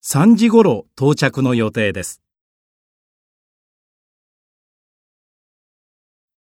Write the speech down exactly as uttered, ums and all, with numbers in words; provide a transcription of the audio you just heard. さんじごろ到着の予定です。